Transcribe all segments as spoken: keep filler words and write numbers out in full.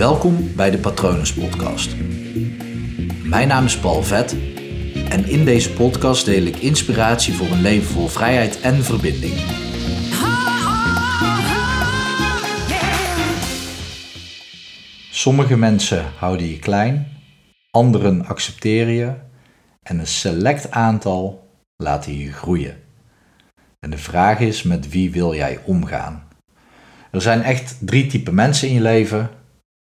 Welkom bij de Patronus Podcast. Mijn naam is Paul Vett en in deze podcast deel ik inspiratie voor een leven vol vrijheid en verbinding. Ha, ha, ha, yeah. Sommige mensen houden je klein, anderen accepteren je en een select aantal laten je groeien. En de vraag is, met wie wil jij omgaan? Er zijn echt drie typen mensen in je leven.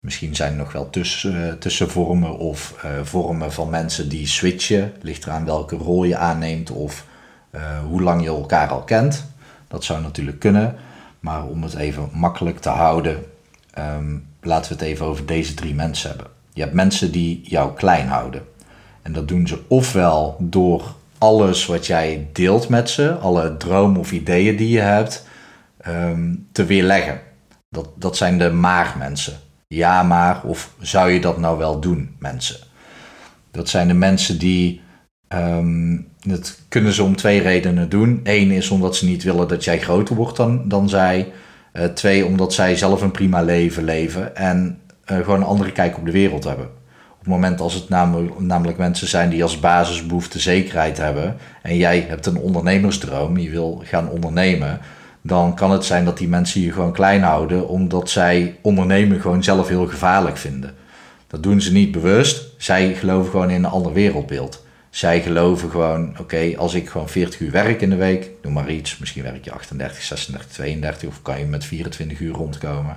Misschien zijn er nog wel tussen, tussenvormen of uh, vormen van mensen die switchen. Ligt eraan welke rol je aanneemt of uh, hoe lang je elkaar al kent. Dat zou natuurlijk kunnen. Maar om het even makkelijk te houden, um, laten we het even over deze drie mensen hebben. Je hebt mensen die jou klein houden. En dat doen ze ofwel door alles wat jij deelt met ze, alle dromen of ideeën die je hebt, um, te weerleggen. Dat, dat zijn de maar mensen. Ja maar, of zou je dat nou wel doen, mensen? Dat zijn de mensen die, um, dat kunnen ze om twee redenen doen. Eén is omdat ze niet willen dat jij groter wordt dan, dan zij. Uh, twee, omdat zij zelf een prima leven leven en uh, gewoon een andere kijk op de wereld hebben. Op het moment als het namelijk, namelijk mensen zijn die als basisbehoefte zekerheid hebben en jij hebt een ondernemersdroom, je wil gaan ondernemen, dan kan het zijn dat die mensen je gewoon klein houden, omdat zij ondernemen gewoon zelf heel gevaarlijk vinden. Dat doen ze niet bewust. Zij geloven gewoon in een ander wereldbeeld. Zij geloven gewoon, oké, okay, als ik gewoon veertig uur werk in de week, noem maar iets, misschien werk je achtendertig, zesendertig, tweeëndertig, of kan je met vierentwintig uur rondkomen.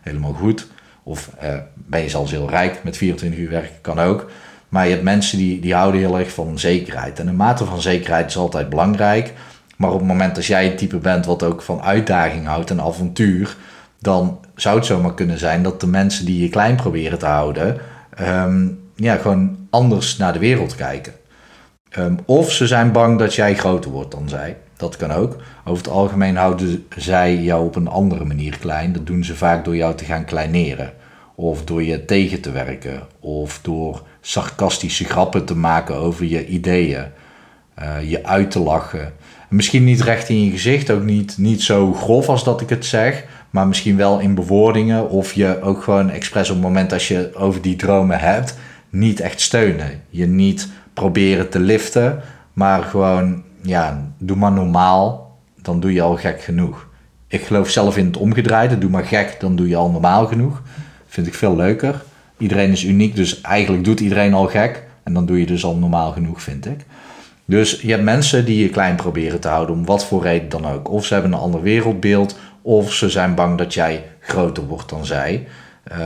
Helemaal goed. Of eh, ben je zelfs heel rijk met vierentwintig uur werken, kan ook. Maar je hebt mensen die, die houden heel erg van zekerheid. En de mate van zekerheid is altijd belangrijk. Maar op het moment dat jij het type bent wat ook van uitdaging houdt en avontuur, dan zou het zomaar kunnen zijn dat de mensen die je klein proberen te houden, um, ja, gewoon anders naar de wereld kijken. Um, of ze zijn bang dat jij groter wordt dan zij. Dat kan ook. Over het algemeen houden zij jou op een andere manier klein. Dat doen ze vaak door jou te gaan kleineren. Of door je tegen te werken. Of door sarcastische grappen te maken over je ideeën. Uh, je uit te lachen. Misschien niet recht in je gezicht, ook niet, niet zo grof als dat ik het zeg, maar misschien wel in bewoordingen of je ook gewoon expres op het moment als je over die dromen hebt, niet echt steunen. Je niet proberen te liften, maar gewoon, ja, doe maar normaal, dan doe je al gek genoeg. Ik geloof zelf in het omgedraaide, doe maar gek, dan doe je al normaal genoeg. Vind ik veel leuker. Iedereen is uniek, dus eigenlijk doet iedereen al gek en dan doe je dus al normaal genoeg, vind ik. Dus je hebt mensen die je klein proberen te houden, om wat voor reden dan ook. Of ze hebben een ander wereldbeeld, of ze zijn bang dat jij groter wordt dan zij.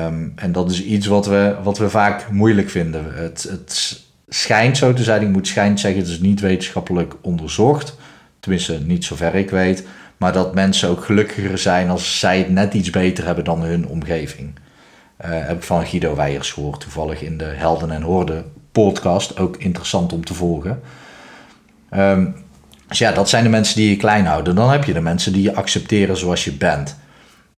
Um, en dat is iets wat we, wat we vaak moeilijk vinden. Het, het schijnt zo te zijn, ik moet schijnt zeggen, het is niet wetenschappelijk onderzocht. Tenminste, niet zover ik weet. Maar dat mensen ook gelukkiger zijn als zij het net iets beter hebben dan hun omgeving. Uh, heb ik van Guido Weijers gehoord, toevallig in de Helden en Horden podcast. Ook interessant om te volgen. Um, dus ja, dat zijn de mensen die je klein houden. Dan heb je de mensen die je accepteren zoals je bent.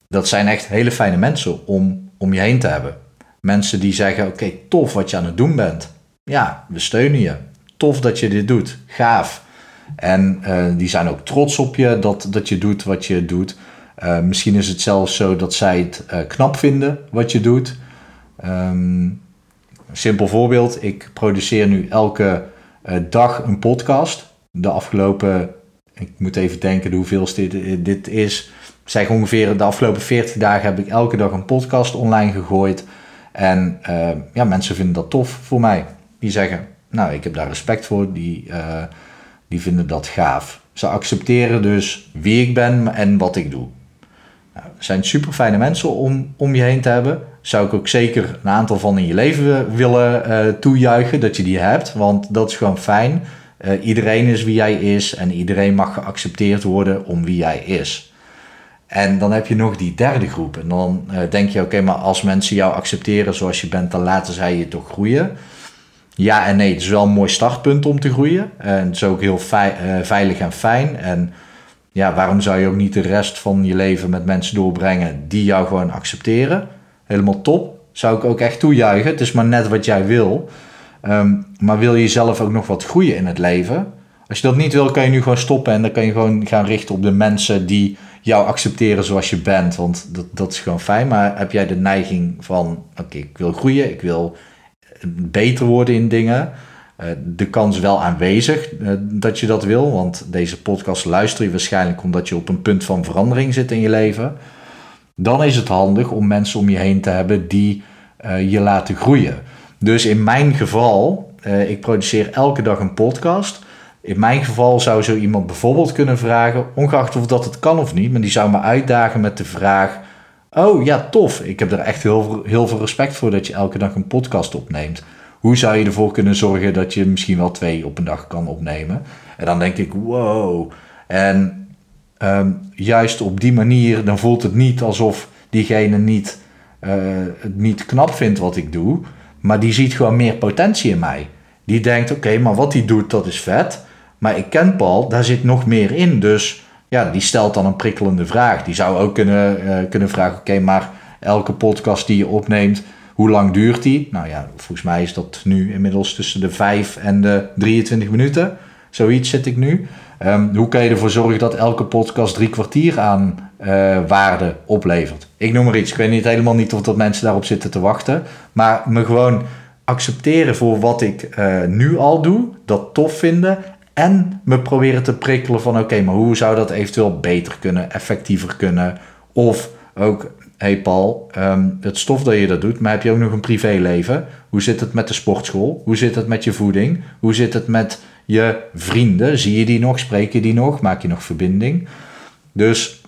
Dat zijn echt hele fijne mensen om, om je heen te hebben. Mensen die zeggen, oké, okay, tof wat je aan het doen bent. Ja, we steunen je. Tof dat je dit doet. Gaaf. En uh, die zijn ook trots op je dat, dat je doet wat je doet. Uh, misschien is het zelfs zo dat zij het uh, knap vinden wat je doet. Um, simpel voorbeeld. Ik produceer nu elke dag een podcast. De afgelopen, ik moet even denken de hoeveelste dit, dit is, zeg ongeveer de afgelopen veertig dagen heb ik elke dag een podcast online gegooid. En uh, ja, mensen vinden dat tof voor mij. Die zeggen, nou, ik heb daar respect voor. Die, uh, die vinden dat gaaf. Ze accepteren dus wie ik ben en wat ik doe. Nou, het zijn super fijne mensen om, om je heen te hebben. Zou ik ook zeker een aantal van in je leven willen uh, toejuichen dat je die hebt. Want dat is gewoon fijn. Uh, iedereen is wie jij is en iedereen mag geaccepteerd worden om wie jij is. En dan heb je nog die derde groep. En dan uh, denk je, oké, okay, maar als mensen jou accepteren zoals je bent, dan laten zij je toch groeien. Ja en nee, het is wel een mooi startpunt om te groeien. En het is ook heel vei- uh, veilig en fijn. En ja, waarom zou je ook niet de rest van je leven met mensen doorbrengen die jou gewoon accepteren? Helemaal top. Zou ik ook echt toejuichen. Het is maar net wat jij wil. Um, maar wil je zelf ook nog wat groeien in het leven? Als je dat niet wil, kan je nu gewoon stoppen en dan kan je gewoon gaan richten op de mensen die jou accepteren zoals je bent. Want dat, dat is gewoon fijn. Maar heb jij de neiging van, oké, okay, ik wil groeien, ik wil beter worden in dingen. Uh, de kans wel aanwezig uh, dat je dat wil. Want deze podcast luister je waarschijnlijk omdat je op een punt van verandering zit in je leven. Dan is het handig om mensen om je heen te hebben die uh, je laten groeien. Dus in mijn geval, uh, ik produceer elke dag een podcast. In mijn geval zou zo iemand bijvoorbeeld kunnen vragen, ongeacht of dat het kan of niet, maar die zou me uitdagen met de vraag, oh ja, tof, ik heb er echt heel veel, heel veel respect voor dat je elke dag een podcast opneemt. Hoe zou je ervoor kunnen zorgen dat je misschien wel twee op een dag kan opnemen? En dan denk ik, wow. En um, juist op die manier, dan voelt het niet alsof diegene niet, uh, het niet knap vindt wat ik doe, maar die ziet gewoon meer potentie in mij. Die denkt, oké, okay, maar wat die doet, dat is vet. Maar ik ken Paul, daar zit nog meer in. Dus ja, die stelt dan een prikkelende vraag. Die zou ook kunnen, uh, kunnen vragen, oké, okay, maar elke podcast die je opneemt, hoe lang duurt die? Nou ja, volgens mij is dat nu inmiddels tussen de vijf en de drieëntwintig minuten. Zoiets zit ik nu. Um, hoe kan je ervoor zorgen dat elke podcast drie kwartier aan uh, waarde oplevert? Ik noem maar iets. Ik weet niet, helemaal niet of dat mensen daarop zitten te wachten. Maar me gewoon accepteren voor wat ik uh, nu al doe. Dat tof vinden. En me proberen te prikkelen van, oké, okay, maar hoe zou dat eventueel beter kunnen, effectiever kunnen? Of ook, hey Paul, um, het stof dat je dat doet, maar heb je ook nog een privéleven? Hoe zit het met de sportschool? Hoe zit het met je voeding? Hoe zit het met je vrienden? Zie je die nog? Spreek je die nog? Maak je nog verbinding? Dus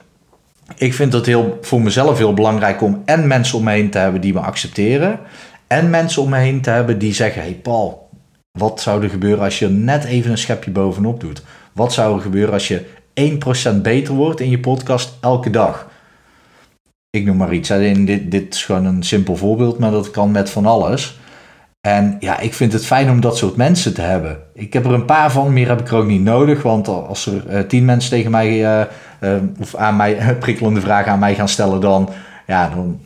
ik vind het heel, voor mezelf heel belangrijk om en mensen om me heen te hebben die me accepteren. En mensen om me heen te hebben die zeggen, hey Paul, wat zou er gebeuren als je er net even een schepje bovenop doet? Wat zou er gebeuren als je één procent beter wordt in je podcast elke dag? Ik noem maar iets. Dit, dit is gewoon een simpel voorbeeld, maar dat kan met van alles. En ja, ik vind het fijn om dat soort mensen te hebben. Ik heb er een paar van, meer heb ik er ook niet nodig. Want als er uh, tien mensen tegen mij, uh, uh, of aan mij prikkelende vragen aan mij gaan stellen, dan, ja, dan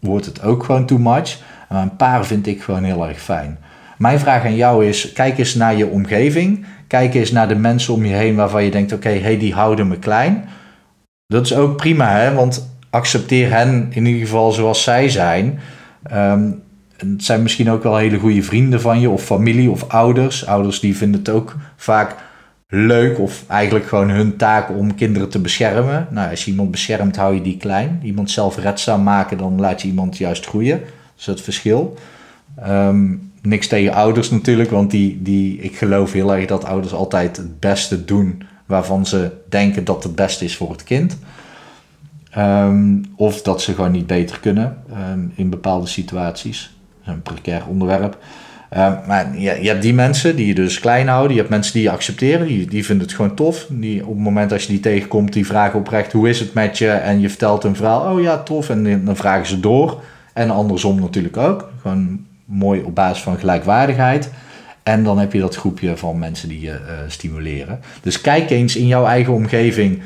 wordt het ook gewoon too much. Maar een paar vind ik gewoon heel erg fijn. Mijn vraag aan jou is, kijk eens naar je omgeving. Kijk eens naar de mensen om je heen waarvan je denkt, oké, okay, hey, die houden me klein. Dat is ook prima, hè? Want accepteer hen in ieder geval zoals zij zijn. Um, het zijn misschien ook wel hele goede vrienden van je, of familie, of ouders. Ouders die vinden het ook vaak leuk, of eigenlijk gewoon hun taak om kinderen te beschermen. Nou, als je iemand beschermt, hou je die klein. Iemand zelfredzaam maken, dan laat je iemand juist groeien. Dat is het verschil. Um, Niks tegen ouders natuurlijk, want die, die, ik geloof heel erg dat ouders altijd het beste doen waarvan ze denken dat het beste is voor het kind. Um, of dat ze gewoon niet beter kunnen um, in bepaalde situaties. Dat is een precair onderwerp. Um, maar je, je hebt die mensen die je dus klein houden, je hebt mensen die je accepteren, die, die vinden het gewoon tof. Die, op het moment dat je die tegenkomt, die vragen oprecht hoe is het met je en je vertelt een verhaal, oh ja, tof, en dan vragen ze door. En andersom natuurlijk ook, gewoon mooi op basis van gelijkwaardigheid. En dan heb je dat groepje van mensen die je uh, stimuleren. Dus kijk eens in jouw eigen omgeving.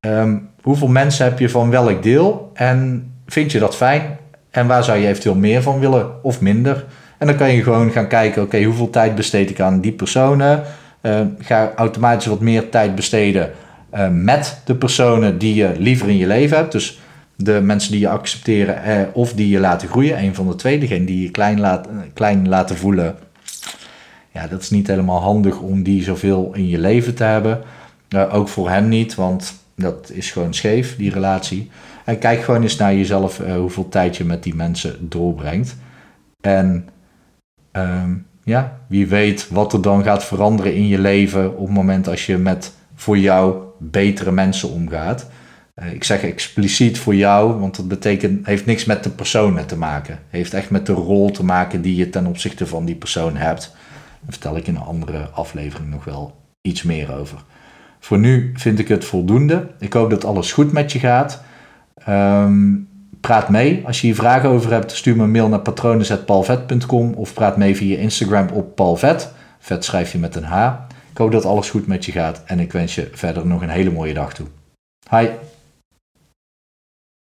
Um, hoeveel mensen heb je van welk deel? En vind je dat fijn? En waar zou je eventueel meer van willen of minder? En dan kan je gewoon gaan kijken, oké, okay, hoeveel tijd besteed ik aan die personen? Uh, ga automatisch wat meer tijd besteden uh, met de personen die je liever in je leven hebt. Dus de mensen die je accepteren eh, of die je laten groeien. Een van de twee. Degene die je klein, laat, klein laten voelen. Ja, dat is niet helemaal handig om die zoveel in je leven te hebben. Uh, ook voor hem niet. Want dat is gewoon scheef, die relatie. En kijk gewoon eens naar jezelf. Uh, hoeveel tijd je met die mensen doorbrengt. En uh, ja, wie weet wat er dan gaat veranderen in je leven. Op het moment als je met voor jou betere mensen omgaat. Ik zeg expliciet voor jou, want dat betekent, heeft niks met de personen te maken. Heeft echt met de rol te maken die je ten opzichte van die persoon hebt. Daar vertel ik in een andere aflevering nog wel iets meer over. Voor nu vind ik het voldoende. Ik hoop dat alles goed met je gaat. Um, praat mee. Als je hier vragen over hebt, stuur me een mail naar patronen at paul vet punt com of praat mee via Instagram op paulvet. Vet schrijf je met een H. Ik hoop dat alles goed met je gaat en ik wens je verder nog een hele mooie dag toe. Hi.